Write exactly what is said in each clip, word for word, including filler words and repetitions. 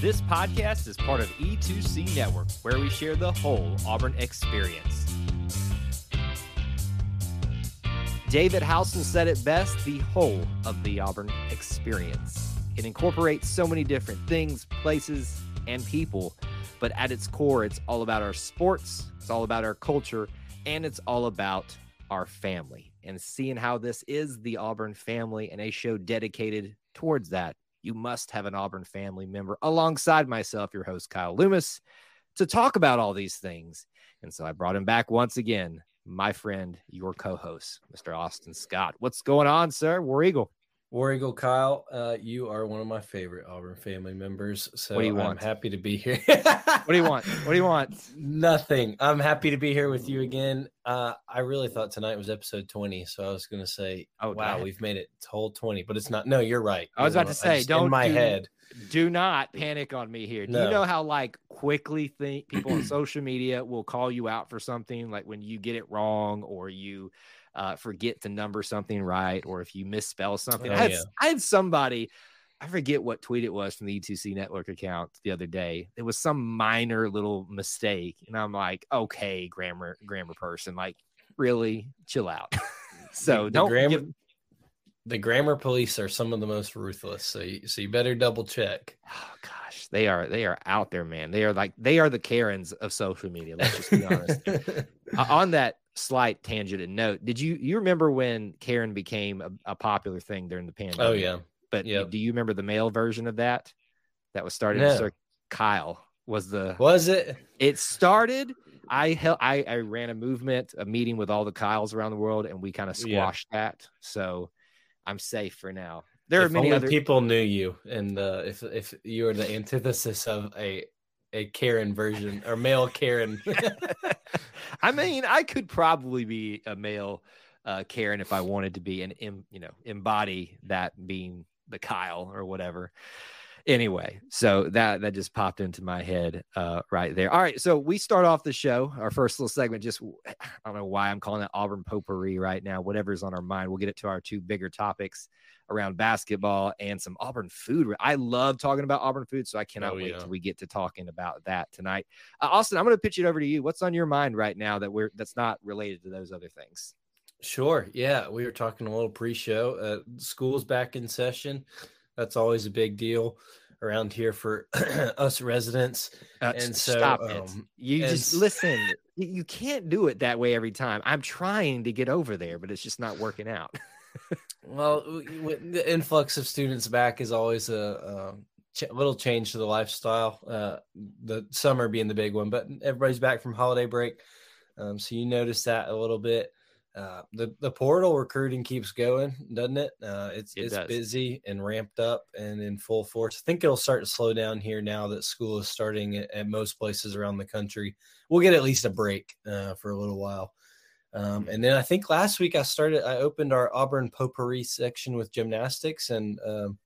This podcast is part of E two C Network, where we share the whole Auburn experience. David Housel said it best, the whole of the Auburn experience. It incorporates so many different things, places, and people, but at its core, it's all about our sports, it's all about our culture, and it's all about our family. And seeing how this is the Auburn family and a show dedicated towards that, you must have an Auburn family member alongside myself, your host, Kyle Loomis, to talk about all these things. And so I brought him back once again, my friend, your co-host, Mister Austin Scott. What's going on, sir? War Eagle. War Eagle, Kyle, uh, you are one of my favorite Auburn family members, so what do you want? I'm happy to be here. What do you want? What do you want? Nothing. I'm happy to be here with you again. Uh, I really thought tonight was episode twenty, so I was going to say, oh, wow, God. We've made it to whole twenty, but it's not. No, you're right. I was about to say, just, don't in my do, head. Do not panic on me here. Do no. you know how like quickly think people on social media will call you out for something, like when you get it wrong or you – Uh, forget to number something right, or if you misspell something. Oh, I, had, yeah. I had somebody, I forget what tweet it was from the E two C Network account the other day. It was some minor little mistake, and I'm like, okay, grammar grammar person, like, really, chill out. So the, don't the grammar, give... the grammar police are some of the most ruthless. So you, so you better double check. Oh gosh, they are they are out there, man. They are like they are the Karens of social media. Let's just be honest. uh, on that. Slight tangent and note. Did you you remember when Karen became a, a popular thing during the pandemic? Oh yeah, but yep. Do you remember the male version of that? That was started. No. Sir Kyle was the was it? It started. I held. I, I ran a movement, a meeting with all the Kyles around the world, and we kind of squashed yeah. that. So I'm safe for now. There if are many only other people knew you, and uh, if if you were the antithesis of a a Karen version or male Karen. I mean, I could probably be a male uh, Karen if I wanted to be and, em, you know, embody that being the Kyle or whatever. Anyway, so that, that just popped into my head uh, right there. All right, so we start off the show, our first little segment, just I don't know why I'm calling it Auburn Potpourri right now, whatever's on our mind. We'll get it to our two bigger topics around basketball and some Auburn food. I love talking about Auburn food, so I cannot oh, wait yeah. till we get to talking about that tonight. Uh, Austin, I'm going to pitch it over to you. What's on your mind right now that we're that's not related to those other things? Sure, yeah. We were talking a little pre-show. Uh, school's back in session. That's always a big deal around here for us residents. Uh, and so stop it. Um, you and... just listen. You can't do it that way every time. I'm trying to get over there, but it's just not working out. Well, the influx of students back is always a, a ch- little change to the lifestyle, uh, the summer being the big one, but everybody's back from holiday break. Um, so you notice that a little bit. Uh, the, the portal recruiting keeps going, doesn't it? Uh, it's it it's does. busy and ramped up and in full force. I think it'll start to slow down here now that school is starting at, at most places around the country. We'll get at least a break uh, for a little while. Um, and then I think last week I started, I opened our Auburn potpourri section with gymnastics and, um,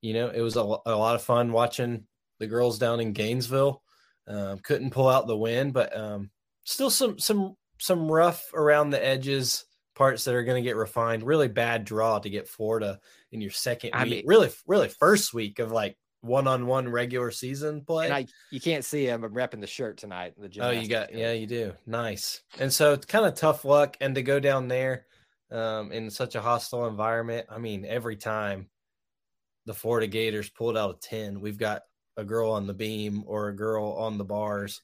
you know, it was a, a lot of fun watching the girls down in Gainesville. Um, couldn't pull out the win, but, um, still some, some, some rough around the edges parts that are going to get refined. Really bad draw to get Florida in your second I week, mean, really, really first week of like one-on-one regular season play. And I, you can't see him. I'm repping the shirt tonight. The oh, you got, shirt. Yeah, you do. Nice. And so it's kind of tough luck. And to go down there um, in such a hostile environment, I mean, every time the Florida Gators pulled out a ten, we've got a girl on the beam or a girl on the bars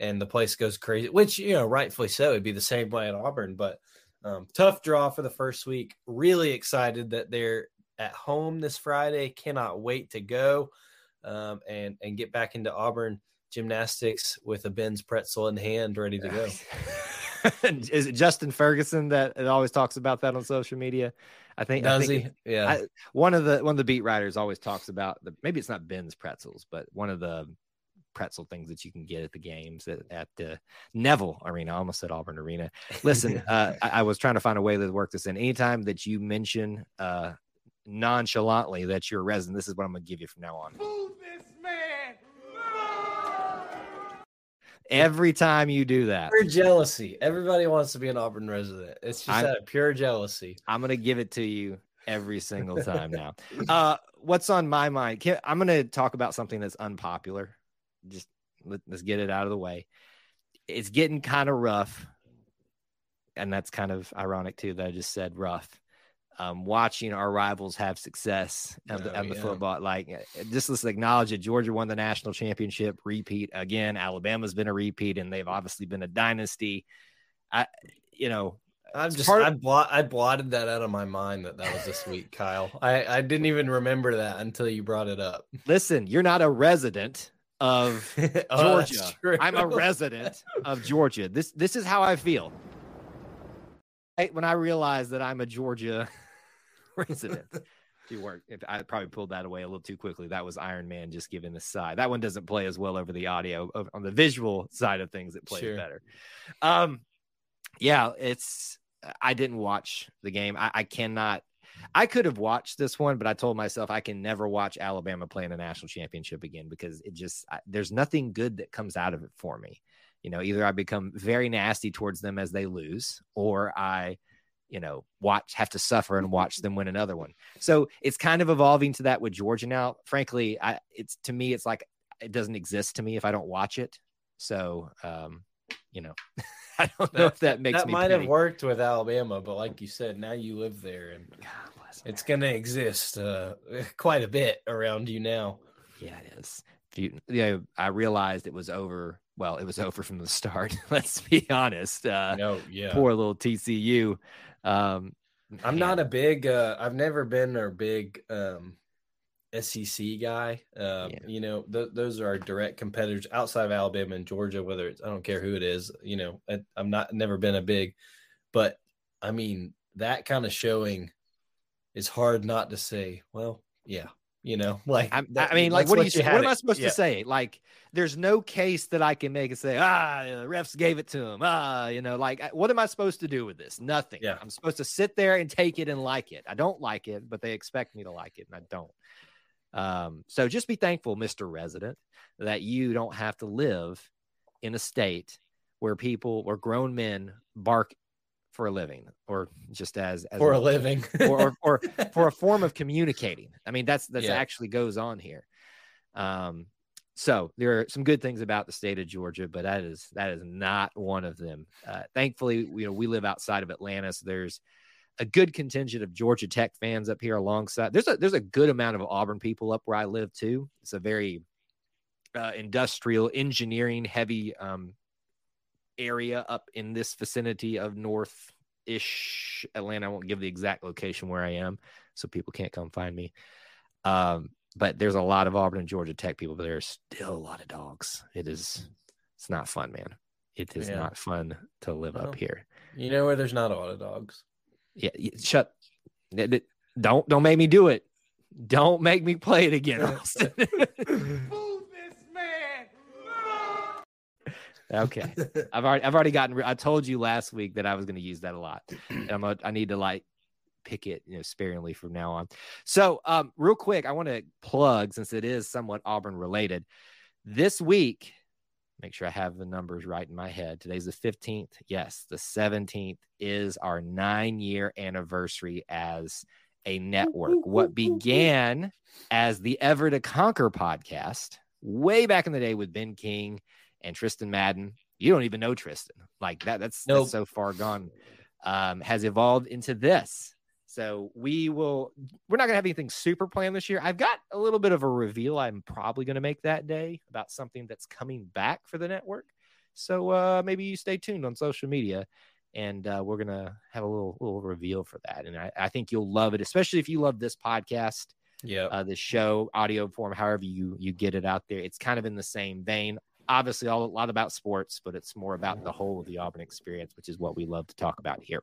and the place goes crazy, which, you know, rightfully so. It'd be the same way at Auburn, but um, tough draw for the first week. Really excited that they're at home this Friday. Cannot wait to go um, and, and get back into Auburn gymnastics with a Ben's pretzel in hand, ready to go. Is it Justin Ferguson that always talks about that on social media? I think, Does I think he? Yeah. I, one of the, one of the beat writers always talks about the, maybe it's not Ben's pretzels, but one of the pretzel things that you can get at the games at, at the Neville Arena. I almost said Auburn Arena. Listen, uh, I, I was trying to find a way to work this in. Anytime that you mention, uh, nonchalantly that you're a resident, this is what I'm gonna give you from now on. Move this man. Move! Every time you do that, pure jealousy. Everybody wants to be an Auburn resident. It's just I'm, that pure jealousy. I'm gonna give it to you every single time now. Uh, what's on my mind? Can, I'm going to talk about something that's unpopular. Just let, let's get it out of the way. It's getting kind of rough. And that's kind of ironic, too, that I just said rough. Um, watching our rivals have success on the, oh, yeah. the football. Like, just let's acknowledge that Georgia won the national championship, repeat again. Alabama's been a repeat, and they've obviously been a dynasty. I, you know, I'm just, I, of- blot, I blotted that out of my mind that that was this week, Kyle. I, I didn't even remember that until you brought it up. Listen, you're not a resident of oh, Georgia. I'm a resident of Georgia. This, this is how I feel. I, when I realize that I'm a Georgia resident. Do work. If I probably pulled that away a little too quickly. That was Iron Man just giving the side. That one doesn't play as well over the audio. Over, on the visual side of things, it plays sure. better. Um, yeah, it's. I didn't watch the game. I, I cannot. I could have watched this one, but I told myself I can never watch Alabama play in a national championship again because it just I, there's nothing good that comes out of it for me. You know, either I become very nasty towards them as they lose, or I. you know, watch, have to suffer and watch them win another one. So it's kind of evolving to that with Georgia now. Frankly, I, it's to me, it's like, it doesn't exist to me if I don't watch it. So, um, you know, I don't know that, if that makes that me That might pity. Have worked with Alabama, but like you said, now you live there and it's going to exist uh, quite a bit around you now. Yeah, it is. You, you know, I realized it was over. Well, it was over from the start. Let's be honest. Uh, no, yeah. Poor little T C U. Um, I'm man. not a big, uh, I've never been a big um, S E C guy. Um, yeah. You know, th- those are our direct competitors outside of Alabama and Georgia, whether it's, I don't care who it is, you know, I, I'm not, never been a big, but I mean, that kind of showing is hard not to say, well, yeah. You know, like, I, I mean, like, what, what, do you, you what am I supposed yeah. to say? Like, there's no case that I can make and say, ah, the refs gave it to him. Ah, you know, like, what am I supposed to do with this? Nothing. Yeah. I'm supposed to sit there and take it and like it. I don't like it, but they expect me to like it, and I don't. Um, so just be thankful, Mister Resident, that you don't have to live in a state where people or grown men bark for a living, or just as, as for a, a living, or, or or for a form of communicating. I mean, that's that's yeah. actually goes on here. Um, so there are some good things about the state of Georgia, but that is that is not one of them. Uh, thankfully, you know, we live outside of Atlanta, so there's a good contingent of Georgia Tech fans up here. Alongside, there's a there's a good amount of Auburn people up where I live too. It's a very uh, industrial, engineering heavy. Um, area up in this vicinity of north-ish Atlanta. I won't give the exact location where I am, so people can't come find me. Um, but there's a lot of Auburn and Georgia Tech people, but there's still a lot of dogs. It is, it's not fun, man. It is yeah. not fun to live well, up here. You know where there's not a lot of dogs? Yeah, shut. Don't, don't make me do it. Don't make me play it again, Austin. Okay, I've already I've already gotten. Re- I told you last week that I was going to use that a lot, and I'm a, I need to like pick it, you know, sparingly from now on. So, um, real quick, I want to plug, since it is somewhat Auburn related. This week, make sure I have the numbers right in my head. Today's the fifteenth. Yes, the seventeenth is our nine year anniversary as a network. What began as the Ever to Conquer podcast way back in the day with Ben King and Tristan Madden. You don't even know Tristan. Like that, that's, nope. that's so far gone, um, has evolved into this. So we will, we're not going to have anything super planned this year. I've got a little bit of a reveal I'm probably going to make that day about something that's coming back for the network. So uh, maybe you stay tuned on social media, and uh, we're going to have a little, little reveal for that. And I, I think you'll love it, especially if you love this podcast. Yeah. Uh, the show, audio form, however you, you get it out there. It's kind of in the same vein. Obviously, all, a lot about sports, but it's more about the whole of the Auburn experience, which is what we love to talk about here.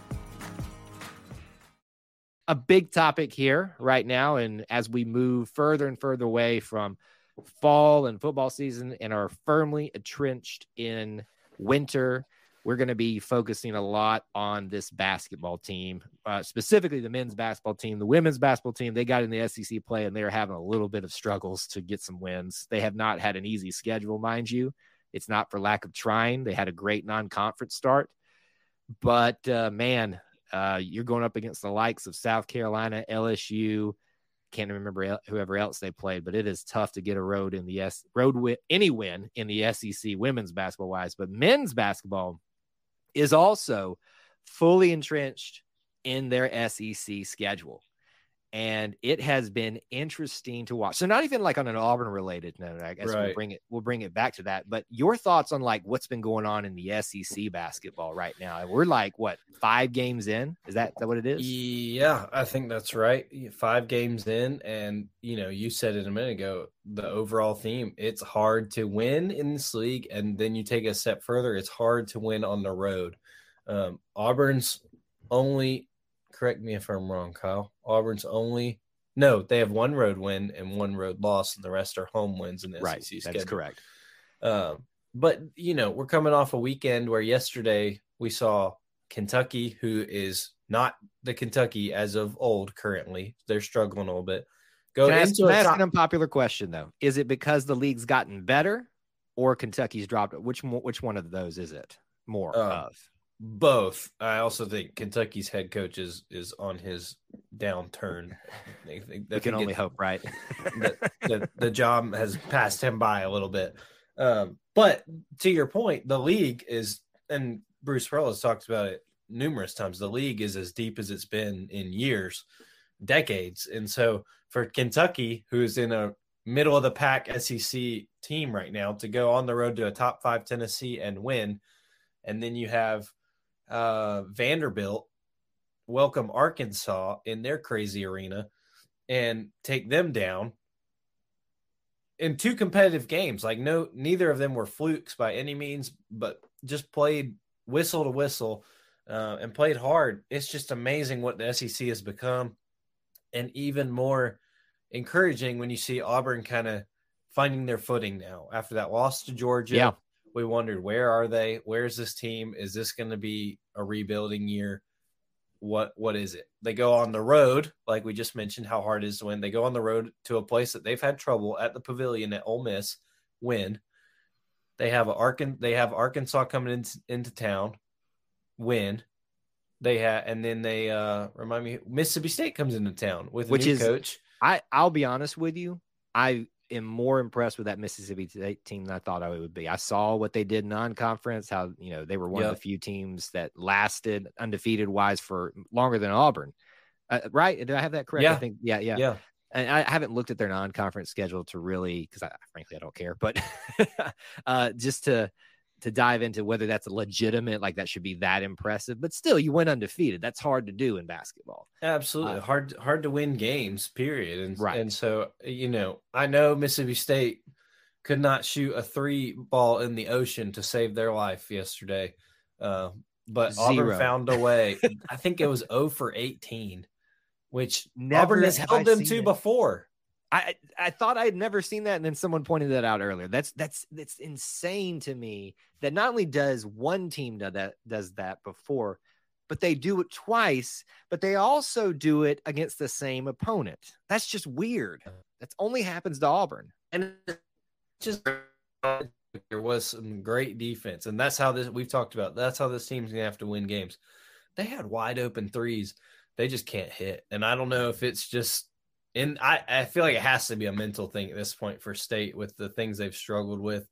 A big topic here right now, and as we move further and further away from fall and football season and are firmly entrenched in winter, we're going to be focusing a lot on this basketball team, uh, specifically the men's basketball team. The women's basketball team, they got in the S E C play, and they're having a little bit of struggles to get some wins. They have not had an easy schedule, mind you. It's not for lack of trying. They had a great non-conference start, but uh, man – Uh, you're going up against the likes of South Carolina, L S U. Can't remember whoever else they played, but it is tough to get a road in the S road win, any win in the S E C women's basketball wise. But men's basketball is also fully entrenched in their S E C schedule, and it has been interesting to watch. So not even like on an Auburn related note, I guess right. we'll bring it we'll bring it back to that. But your thoughts on like what's been going on in the S E C basketball right now? We're like what five games in? Is that, is that what it is? Yeah, I think that's right. Five games in, and you know, you said it a minute ago. The overall theme: it's hard to win in this league, and then you take a step further. It's hard to win on the road. Um, Auburn's only. Correct me if I'm wrong, Kyle. Auburn's only – no, they have one road win and one road loss, and the rest are home wins in the right, S E C schedule. Right, that's correct. Um, but, you know, we're coming off a weekend where yesterday we saw Kentucky, who is not the Kentucky as of old currently. They're struggling a little bit. Go can into I ask, top- an unpopular question, though? Is it because the league's gotten better or Kentucky's dropped? Which, which one of those is it more um, of? Both. I also think Kentucky's head coach is, is on his downturn. I think that we can only it, hope, right? that, that the job has passed him by a little bit. Um, but to your point, the league is, and Bruce Pearl has talked about it numerous times, the league is as deep as it's been in years, decades. And so for Kentucky, who's in a middle of the pack S E C team right now, to go on the road to a top five Tennessee and win, and then you have Uh, Vanderbilt welcome Arkansas in their crazy arena and take them down in two competitive games. Like no, neither of them were flukes by any means, but just played whistle to whistle uh, and played hard. It's just amazing what the S E C has become, and even more encouraging when you see Auburn kind of finding their footing now after that loss to Georgia. Yeah. We wondered, where are they? Where's this team? Is this going to be a rebuilding year? What What is it? They go on the road, like we just mentioned, how hard it is to win. They go on the road to a place that they've had trouble at the Pavilion at Ole Miss. Win. They have a Arkan. They have Arkansas coming in, into town. Win. They have, and then they uh, remind me, Mississippi State comes into town with a Which new is, coach. I I'll be honest with you, I. am more impressed with that Mississippi State team than I thought I would be. I saw what they did non-conference, how, you know, they were one yep. of the few teams that lasted undefeated wise for longer than Auburn. Uh, right. Did I have that correct? Yeah. I think, yeah. Yeah. Yeah. And I haven't looked at their non-conference schedule to really, cause I frankly, I don't care, but uh, just to, to dive into whether that's a legitimate, like that should be that impressive, but still you went undefeated. That's hard to do in basketball. Absolutely. Uh, hard, hard to win games, period. And, right. and so, you know, I know Mississippi State could not shoot a three ball in the ocean to save their life yesterday. Uh, but Zero. Auburn found a way. I think it was zero for eighteen, which Never Auburn has held them to it. before. I I thought I had never seen that, and then someone pointed that out earlier. That's that's that's insane to me that not only does one team do that does that before, but they do it twice, but they also do it against the same opponent. That's just weird. That only happens to Auburn. And just there was some great defense, and that's how this we've talked about. That's how this team's gonna have to win games. They had wide open threes. They just can't hit, and I don't know if it's just. And I, I feel like it has to be a mental thing at this point for State with the things they've struggled with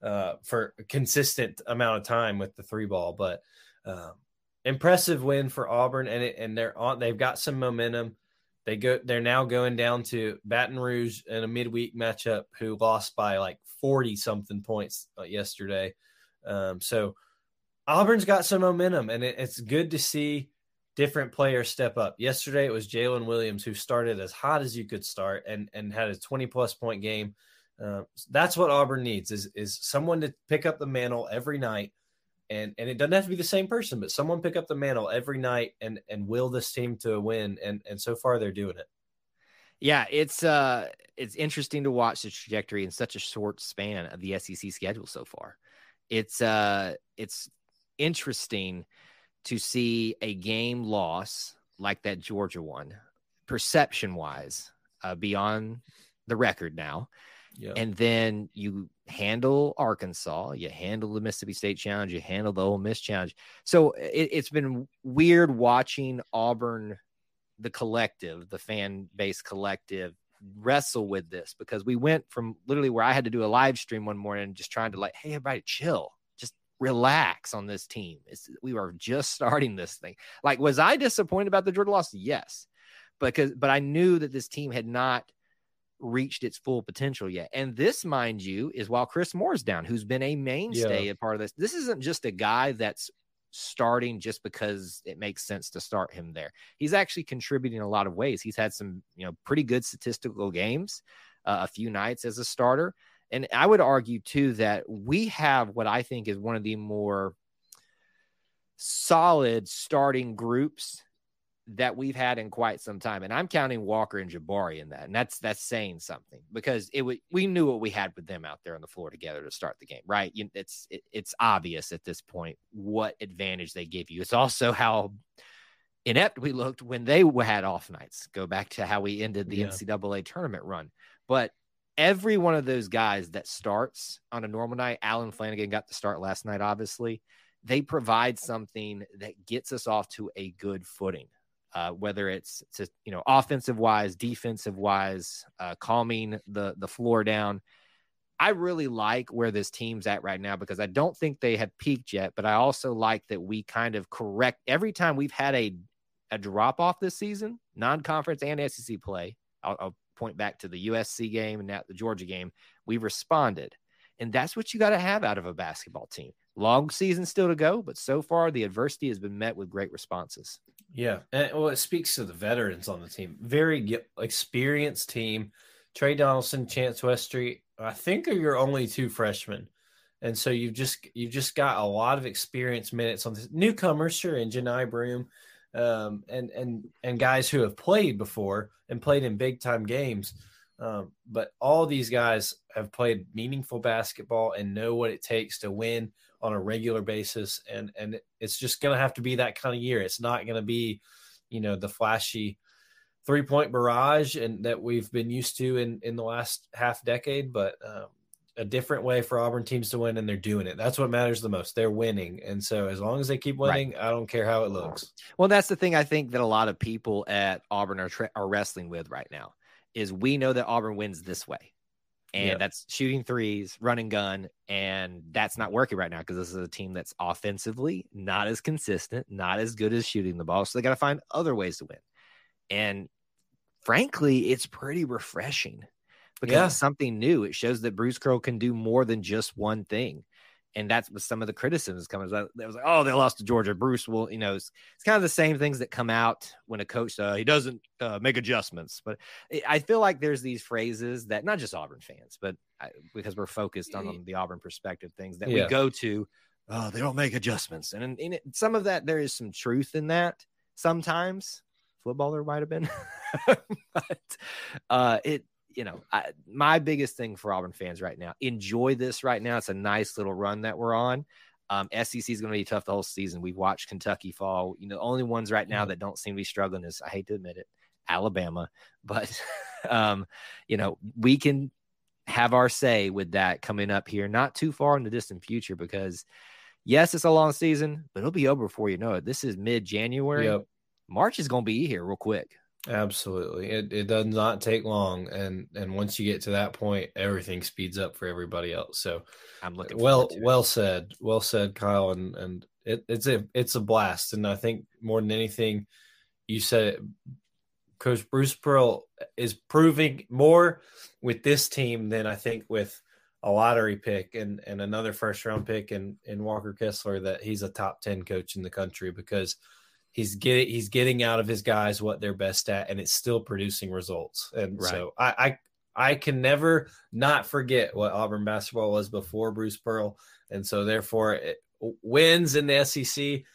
uh, for a consistent amount of time with the three ball. But um, impressive win for Auburn, and it, and they're on. They've got some momentum. They go, they're now going down to Baton Rouge in a midweek matchup, who lost by like forty something points yesterday. Um, so Auburn's got some momentum, and it, it's good to see different players step up. Yesterday, it was Jalen Williams, who started as hot as you could start and, and had a twenty plus point game. Uh, that's what Auburn needs, is, is someone to pick up the mantle every night. And and it doesn't have to be the same person, but someone pick up the mantle every night and, and will this team to a win. And and so far they're doing it. Yeah, it's uh it's interesting to watch the trajectory in such a short span of the S E C schedule so far. It's uh it's interesting to see a game loss like that Georgia one, perception wise, uh, beyond the record now. Yeah. And then you handle Arkansas, you handle the Mississippi State Challenge, you handle the Ole Miss Challenge. So it, it's been weird watching Auburn, the collective, the fan base collective, wrestle with this, because we went from literally where I had to do a live stream one morning just trying to like, hey, everybody chill, just relax on this team. It's, we were just starting this thing. Like, was I disappointed about the Georgia loss? Yes, because but I knew that this team had not reached its full potential yet. And this, mind you, is while Chris Moore's down, who's been a mainstay yeah. a part of this. This isn't just a guy that's starting just because it makes sense to start him there. He's actually contributing in a lot of ways. He's had some, you know, pretty good statistical games, uh, a few nights as a starter. And I would argue too, that we have what I think is one of the more solid starting groups that we've had in quite some time. And I'm counting Walker and Jabari in that. And that's, that's saying something, because it was, we knew what we had with them out there on the floor together to start the game, right? You, it's, it, it's obvious at this point what advantage they give you. It's also how inept we looked when they had off nights. Go back to how we ended the yeah. N C double A tournament run. But every one of those guys that starts on a normal night, Alan Flanagan got to start last night, obviously, they provide something that gets us off to a good footing. Uh, whether it's, to, you know, offensive wise, defensive wise, uh, calming the the floor down. I really like where this team's at right now, because I don't think they have peaked yet, but I also like that we kind of correct every time we've had a, a drop off this season, non-conference and S E C play. I'll, I'll point back to the U S C game and now the Georgia game. We responded, and that's what you got to have out of a basketball team. Long season still to go, but so far the adversity has been met with great responses. Yeah, and, well, it speaks to the veterans on the team. Very experienced team. Trey Donaldson, Chance Westry, I think, are your only two freshmen, and so you've just you've just got a lot of experience minutes on this. Newcomers, sure, and Jenny Broom, um, and and and guys who have played before and played in big time games, um, but all these guys have played meaningful basketball and know what it takes to win on a regular basis. And, and it's just going to have to be that kind of year. It's not going to be, you know, the flashy three point barrage and that we've been used to in, in the last half decade, but um, a different way for Auburn teams to win. And they're doing it. That's what matters the most. They're winning. And so as long as they keep winning, right. I don't care how it looks. Well, that's the thing I think that a lot of people at Auburn are, tra- are wrestling with right now is we know that Auburn wins this way. And yep. that's shooting threes, run and gun, and that's not working right now because this is a team that's offensively not as consistent, not as good as shooting the ball, so they got to find other ways to win. And frankly, it's pretty refreshing because yeah. it's something new. It shows that Bruce Pearl can do more than just one thing, and that's what some of the criticisms comes out. They was like, oh, they lost to Georgia. Bruce will, you know, it's, it's kind of the same things that come out when a coach, uh, he doesn't uh, make adjustments. But I feel like there's these phrases that not just Auburn fans, but I, because we're focused on um, the Auburn perspective things that yeah. we go to, oh, they don't make adjustments. And in, in it, some of that, there is some truth in that sometimes. Footballer might have been. But uh, it, you know, I, my biggest thing for Auburn fans right now, enjoy this right now. It's a nice little run that we're on. Um, S E C is going to be tough the whole season. We've watched Kentucky fall. You know, the only ones right now that don't seem to be struggling is, I hate to admit it, Alabama. But, um, you know, we can have our say with that coming up here, not too far in the distant future, because, yes, it's a long season, but it'll be over before you know it. This is mid-January. Yep. March is going to be here real quick. Absolutely. It it does not take long. And and once you get to that point, everything speeds up for everybody else. So I'm looking well, well said, well said, Kyle. And, and it, it's a, it's a blast. And I think more than anything, you said it Coach Bruce Pearl is proving more with this team than I think with a lottery pick and, and another first round pick and, and Walker Kessler, that he's a top ten coach in the country, because he's getting, he's getting out of his guys what they're best at, and it's still producing results. And right. so I, I, I can never not forget what Auburn basketball was before Bruce Pearl. And so therefore it, wins in the S E C,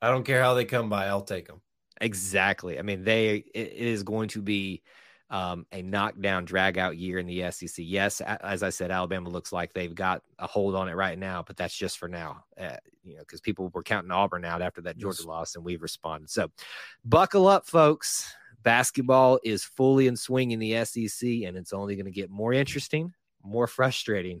I don't care how they come by, I'll take them. Exactly. I mean, they, it is going to be um, a knockdown, drag out year in the S E C. Yes. As I said, Alabama looks like they've got a hold on it right now, but that's just for now, uh, you know, cause people were counting Auburn out after that Georgia yes. loss, and we've responded. So buckle up, folks. Basketball is fully in swing in the S E C, and it's only going to get more interesting, more frustrating,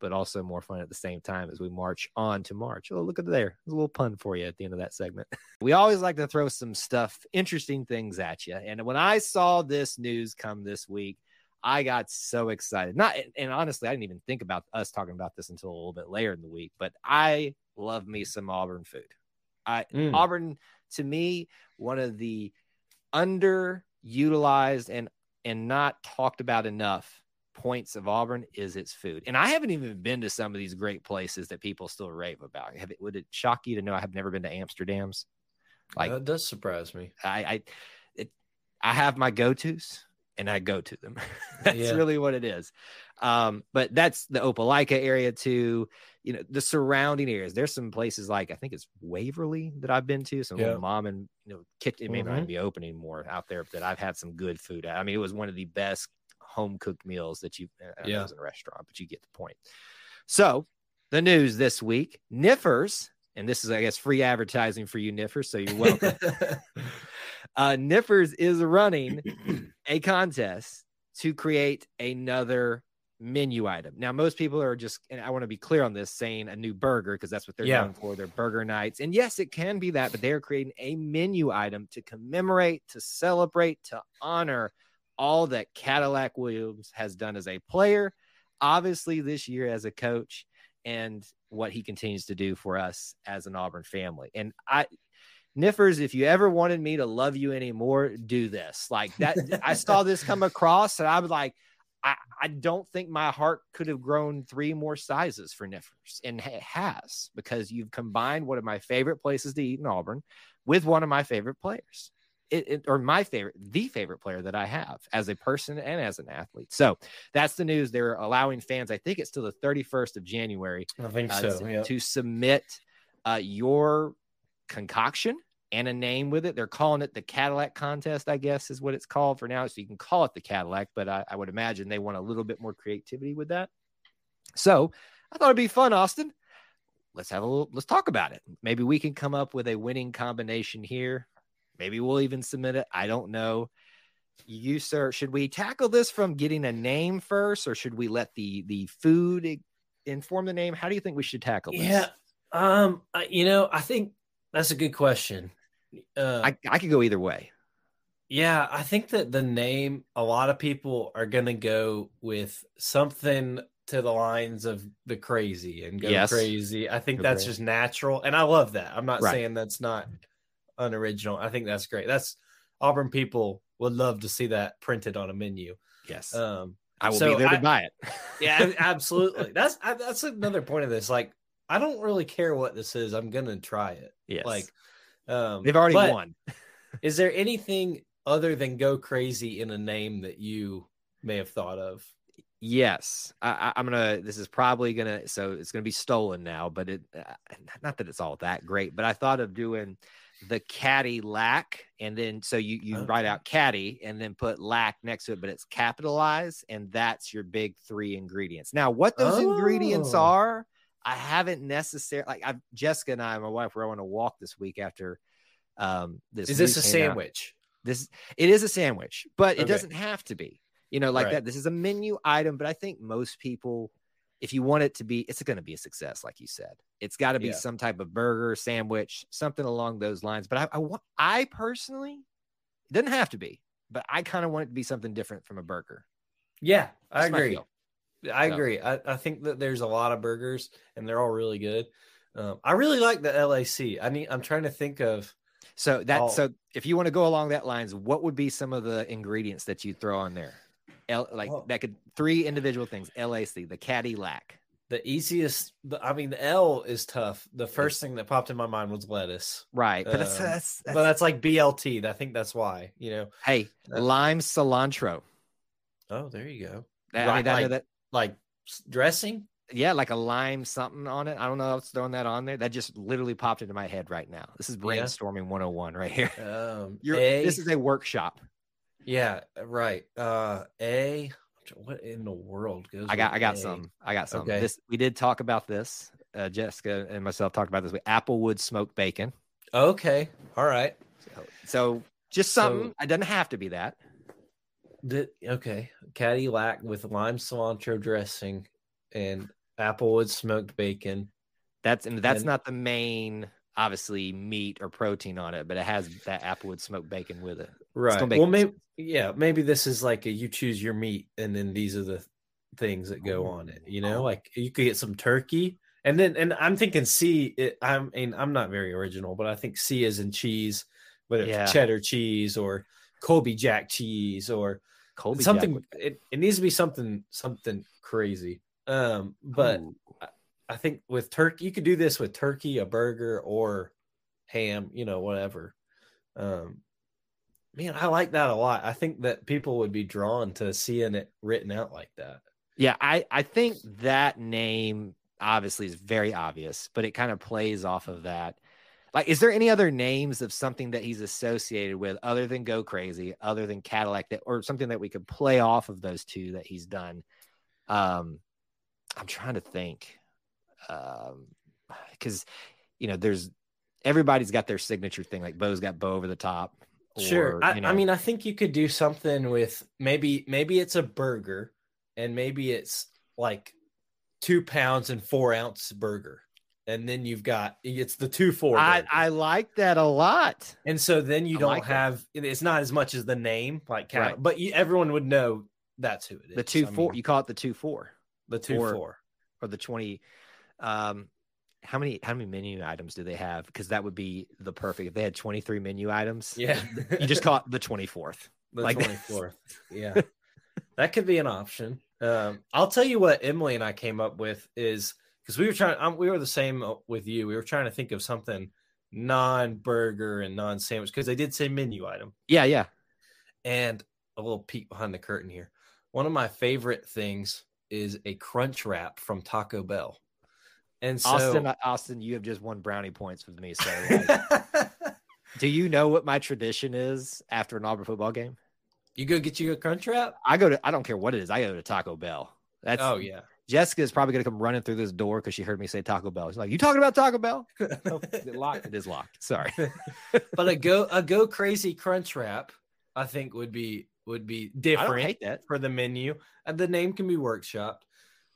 but also more fun at the same time as we march on to March. Oh, look at there. There's a little pun for you at the end of that segment. We always like to throw some stuff, interesting things at you. And when I saw this news come this week, I got so excited. Not, and honestly, I didn't even think about us talking about this until a little bit later in the week, but I love me some Auburn food. I mm. Auburn, to me, one of the underutilized and, and not talked about enough points of Auburn is its food. And I haven't even been to some of these great places that people still rave about. Have it, would it shock you to know I have never been to Amsterdam's? Like, that does surprise me. I I, it, I have my go-tos and I go to them. That's yeah. really what it is. Um, but that's the Opelika area too. You know, the surrounding areas. There's some places like, I think it's Waverly that I've been to. Some yeah. little mom and, you know, kitchen. It may mm-hmm. not be opening more out there, but I've had some good food. I mean, it was one of the best home cooked meals that you uh, yeah. in a restaurant, but you get the point. So the news this week, Niffers, and this is, I guess, free advertising for you, Niffers. So you're welcome. uh, Niffers is running a contest to create another menu item. Now, most people are just, and I want to be clear on this, saying a new burger, because that's what they're yeah. going for, their burger nights. And yes, it can be that, but they're creating a menu item to commemorate, to celebrate, to honor all that Cadillac Williams has done as a player, obviously this year as a coach, and what he continues to do for us as an Auburn family. And I, Niffers, if you ever wanted me to love you anymore, do this. Like that, I saw this come across, and I was like, I, I don't think my heart could have grown three more sizes for Niffers, and it has, because you've combined one of my favorite places to eat in Auburn with one of my favorite players. It, it, or my favorite, the favorite player that I have as a person and as an athlete. So that's the news. They're allowing fans, I think it's till the thirty-first of January, I think uh, so, to, yeah. to submit uh, your concoction and a name with it. They're calling it the Cadillac contest, I guess is what it's called for now. So you can call it the Cadillac, but I, I would imagine they want a little bit more creativity with that. So I thought it'd be fun, Austin. Let's have a little, let's talk about it. Maybe we can come up with a winning combination here. Maybe we'll even submit it. I don't know. You, sir, should we tackle this from getting a name first, or should we let the the food inform the name? How do you think we should tackle this? Yeah, um, I, you know, I think that's a good question. Uh, I, I could go either way. Yeah, I think that the name, a lot of people are going to go with something to the lines of the crazy and go yes. crazy. I think go that's crazy. Just natural, and I love that. I'm not right. saying that's not unoriginal. I think that's great. That's Auburn people would love to see that printed on a menu. Yes. Um, I will so be there to I, buy it. Yeah, absolutely. That's, I, that's another point of this. Like, I don't really care what this is. I'm going to try it. Yes. Like, um, they've already won. Is there anything other than go crazy in a name that you may have thought of? Yes. I, I'm going to, this is probably going to, so it's going to be stolen now, but it, uh, not that it's all that great, but I thought of doing the Caddy Lack, and then so you you okay. write out Caddy and then put Lack next to it, but it's capitalized, and that's your big three ingredients. Now, what those oh. ingredients are, I haven't necessarily, like, I've, Jessica and I, my wife, we're on a walk this week after um this. Is this a sandwich? Out. This it is a sandwich, but okay. it doesn't have to be. You know, like right. that. This is a menu item, but I think most people, if you want it to be, it's going to be a success, like you said. It's got to be yeah. some type of burger, sandwich, something along those lines. But I, I want, I personally, it doesn't have to be, but I kind of want it to be something different from a burger. Yeah, That's I agree. I so. agree. I, I think that there's a lot of burgers, and they're all really good. Um, I really like the L A C. I mean, I'm trying to think of So that oh. so if you want to go along that lines, what would be some of the ingredients that you throw on there? L, like oh. that could three individual things. L A C, the Cadillac. The easiest, I mean, the L is tough. The first thing that popped in my mind was lettuce. Right. But um, that's, that's, that's, but that's like B L T. I think that's why, you know. Hey, uh, lime cilantro. Oh, there you go. That, I mean, that, like, that, like dressing? Yeah, like a lime something on it. I don't know if I was throwing that on there. That just literally popped into my head right now. This is brainstorming yeah. one oh one right here. Um, You're, a, this is a workshop. Yeah, right. Uh, a... What in the world goes? I got, I got a? some. I got some. Okay. This we did talk about this. Uh, Jessica and myself talked about this. We applewood smoked bacon. Okay, all right. So, so just something. So, it doesn't have to be that. Did, okay, Cadillac with lime cilantro dressing and applewood smoked bacon. That's and that's and, not the main, obviously, meat or protein on it, but it has that applewood smoked bacon with it. Right. Well, maybe sense. yeah, maybe this is like a you choose your meat, and then these are the things that go on it. You know, like you could get some turkey, and then and I'm thinking C. It, I'm and I'm not very original, but I think C is in cheese, whether yeah. it's cheddar cheese or Colby Jack cheese or Colby something. Jack. It, it needs to be something something crazy. Um, but I, I think with turkey, you could do this with turkey, a burger, or ham. You know, whatever. Um. Man, I like that a lot. I think that people would be drawn to seeing it written out like that. Yeah, I, I think that name obviously is very obvious, but it kind of plays off of that. Like, is there any other names of something that he's associated with other than Go Crazy, other than Cadillac, that, or something that we could play off of those two that he's done? Um, I'm trying to think. Um, because, you know, there's everybody's got their signature thing. Like Bo's got Bo Over the Top. Sure. Or, you know. I, I mean, I think you could do something with maybe, maybe it's a burger and maybe it's like two pounds and four ounce burger. And then you've got, it's the two, four. I, I like that a lot. And so then you I don't like have, that. It's not as much as the name, like, Cal- right. but you, everyone would know that's who it is. The two, I four, mean, you call it the two, four, the two, or, four, or the twenty. Um, How many how many menu items do they have? Because that would be the perfect. If they had twenty-three menu items, yeah, you just call it the twenty-fourth. The like twenty-fourth, yeah. That could be an option. Um, I'll tell you what Emily and I came up with is because we were trying. Um, we were the same with you. We were trying to think of something non-burger and non-sandwich because they did say menu item. Yeah, yeah. And a little peek behind the curtain here. One of my favorite things is a crunch wrap from Taco Bell. And so, Austin, Austin, you have just won brownie points with me. So, like, do you know what my tradition is after an Auburn football game? You go get you a crunch wrap. I go to. I don't care what it is. I go to Taco Bell. That's oh yeah. Jessica is probably gonna come running through this door because she heard me say Taco Bell. She's like, "You talking about Taco Bell?" Oh, is it locked? It is locked. Sorry. But a go a go crazy crunch wrap, I think would be would be different. I don't hate that. For the menu. And the name can be workshopped.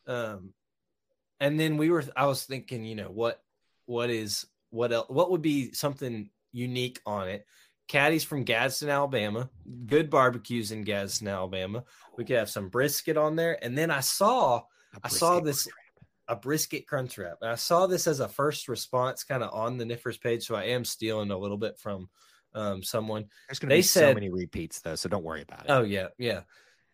Um. And then we were, I was thinking, you know, what, what is, what else, what would be something unique on it? Caddy's from Gadsden, Alabama. Good barbecues in Gadsden, Alabama. We could have some brisket on there. And then I saw, I saw this, a brisket crunch wrap. And I saw this as a first response kind of on the Niffers page. So I am stealing a little bit from um, someone. There's going to be so many repeats though. So don't worry about it. Oh yeah. Yeah.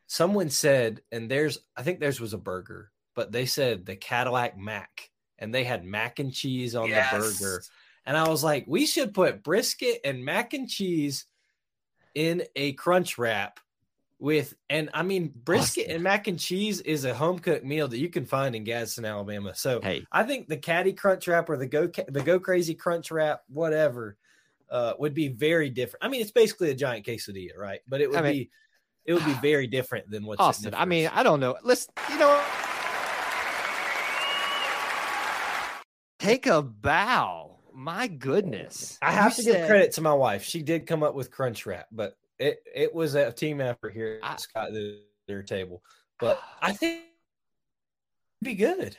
Someone said, and there's, I think theirs was a burger. But they said the Cadillac Mac, and they had mac and cheese on yes. the burger. And I was like, we should put brisket and mac and cheese in a crunch wrap with, and I mean, brisket Austin. and mac and cheese is a home cooked meal that you can find in Gadsden, Alabama. So hey. I think the Caddy crunch wrap or the go, the go crazy crunch wrap, whatever, uh, would be very different. I mean, it's basically a giant quesadilla, right? But it would I mean, be, it would be very different than what's Austin. I mean, I don't know. Let's, you know, take a bow. My goodness. I have you to said, give credit to my wife. She did come up with crunch wrap, but it, it was a team effort here at I, Scott the, their table. But I think it'd be good.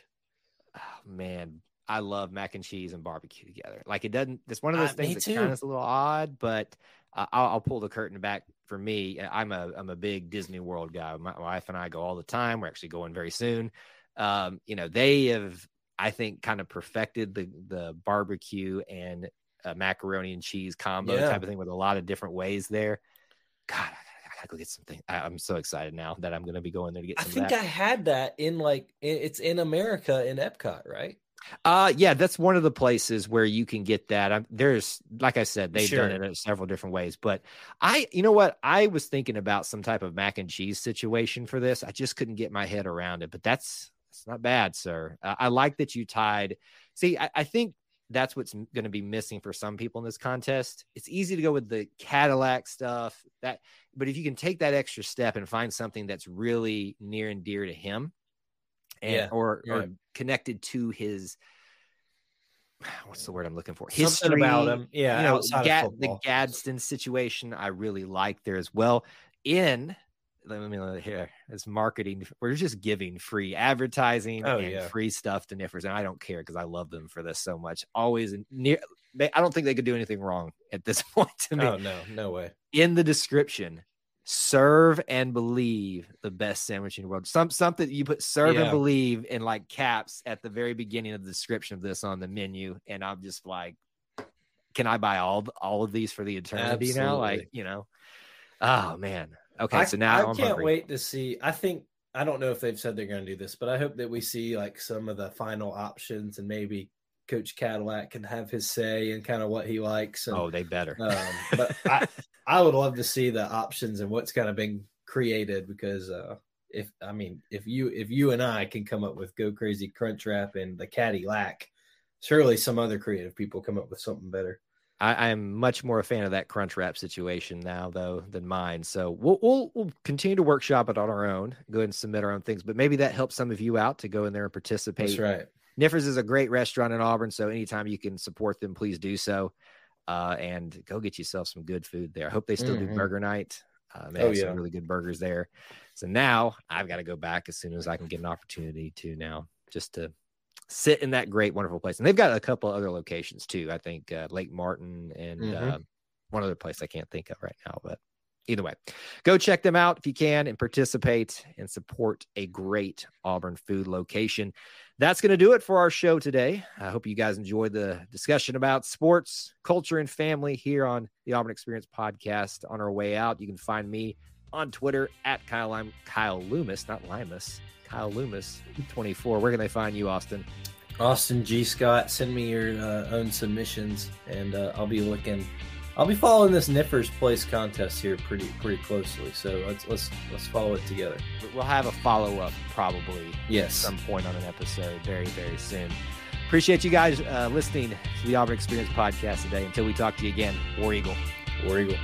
Oh, man, I love mac and cheese and barbecue together. Like it doesn't, it's one of those I, things that's kind of a little odd, but uh, I'll, I'll pull the curtain back for me. I'm a, I'm a big Disney World guy. My wife and I go all the time. We're actually going very soon. Um, you know, they have, I think, kind of perfected the the barbecue and a macaroni and cheese combo yeah. type of thing with a lot of different ways there. God, I gotta, I gotta go get something. I, I'm so excited now that I'm going to be going there to get some I think of that. I had that in like, it's in America in Epcot, right? Uh, yeah, that's one of the places where you can get that. I'm, there's, like I said, they've sure. done it in several different ways, but I, you know what? I was thinking about some type of mac and cheese situation for this. I just couldn't get my head around it, but that's, that's not bad, sir. Uh, I like that you tied. See, I, I think that's what's going to be missing for some people in this contest. It's easy to go with the Cadillac stuff that, but if you can take that extra step and find something that's really near and dear to him, and yeah, or, yeah. or connected to his, what's the word I'm looking for? History. Something about him. Yeah. You know, Gad, the Gadsden situation, I really like there as well. In, let me look here, it's marketing. We're just giving free advertising oh, and yeah. free stuff to Niffers. And I don't care because I love them for this so much. Always near, they, I don't think they could do anything wrong at this point to me. Oh, no, no way. In the description, serve and believe the best sandwich in the world. Some something you put serve yeah. and believe in like caps at the very beginning of the description of this on the menu, and I'm just like, can I buy all all of these for the eternity Absolutely. now? Like, you know, oh man. Okay, I, so now I I'm can't hungry. wait to see. I think I don't know if they've said they're going to do this, but I hope that we see like some of the final options, and maybe Coach Cadillac can have his say and kind of what he likes. And, oh, they better. Um, but I, I would love to see the options and what's kind of been created, because uh, if I mean, if you if you and I can come up with Go Crazy Crunch Wrap and the Cadillac, surely some other creative people come up with something better. I am much more a fan of that crunch wrap situation now, though, than mine. So we'll, we'll we'll continue to workshop it on our own, go ahead and submit our own things. But maybe that helps some of you out to go in there and participate. That's right. Niffers is a great restaurant in Auburn, so anytime you can support them, please do so. Uh, and go get yourself some good food there. I hope they still mm-hmm. do burger night. Um, they oh, have yeah. some really good burgers there. So now I've got to go back as soon as I can get an opportunity to now, just to sit in that great, wonderful place. And they've got a couple other locations too. I think uh, Lake Martin and mm-hmm. uh, one other place I can't think of right now. But either way, go check them out if you can and participate and support a great Auburn food location. That's going to do it for our show today. I hope you guys enjoyed the discussion about sports, culture, and family here on the Auburn Experience podcast. On our way out, you can find me on Twitter at Kyle, I'm Kyle Loomis, not Limus, Kyle Loomis twenty-four. Where can they find you, Austin? Austin G. Scott. Send me your uh, own submissions, and uh, I'll be looking. I'll be following this Niffers Place contest here pretty pretty closely, so let's let's let's follow it together. We'll have a follow up probably yes. at some point on an episode very very soon. Appreciate you guys uh, listening to the Auburn Experience podcast today. Until we talk to you again, War Eagle, War Eagle.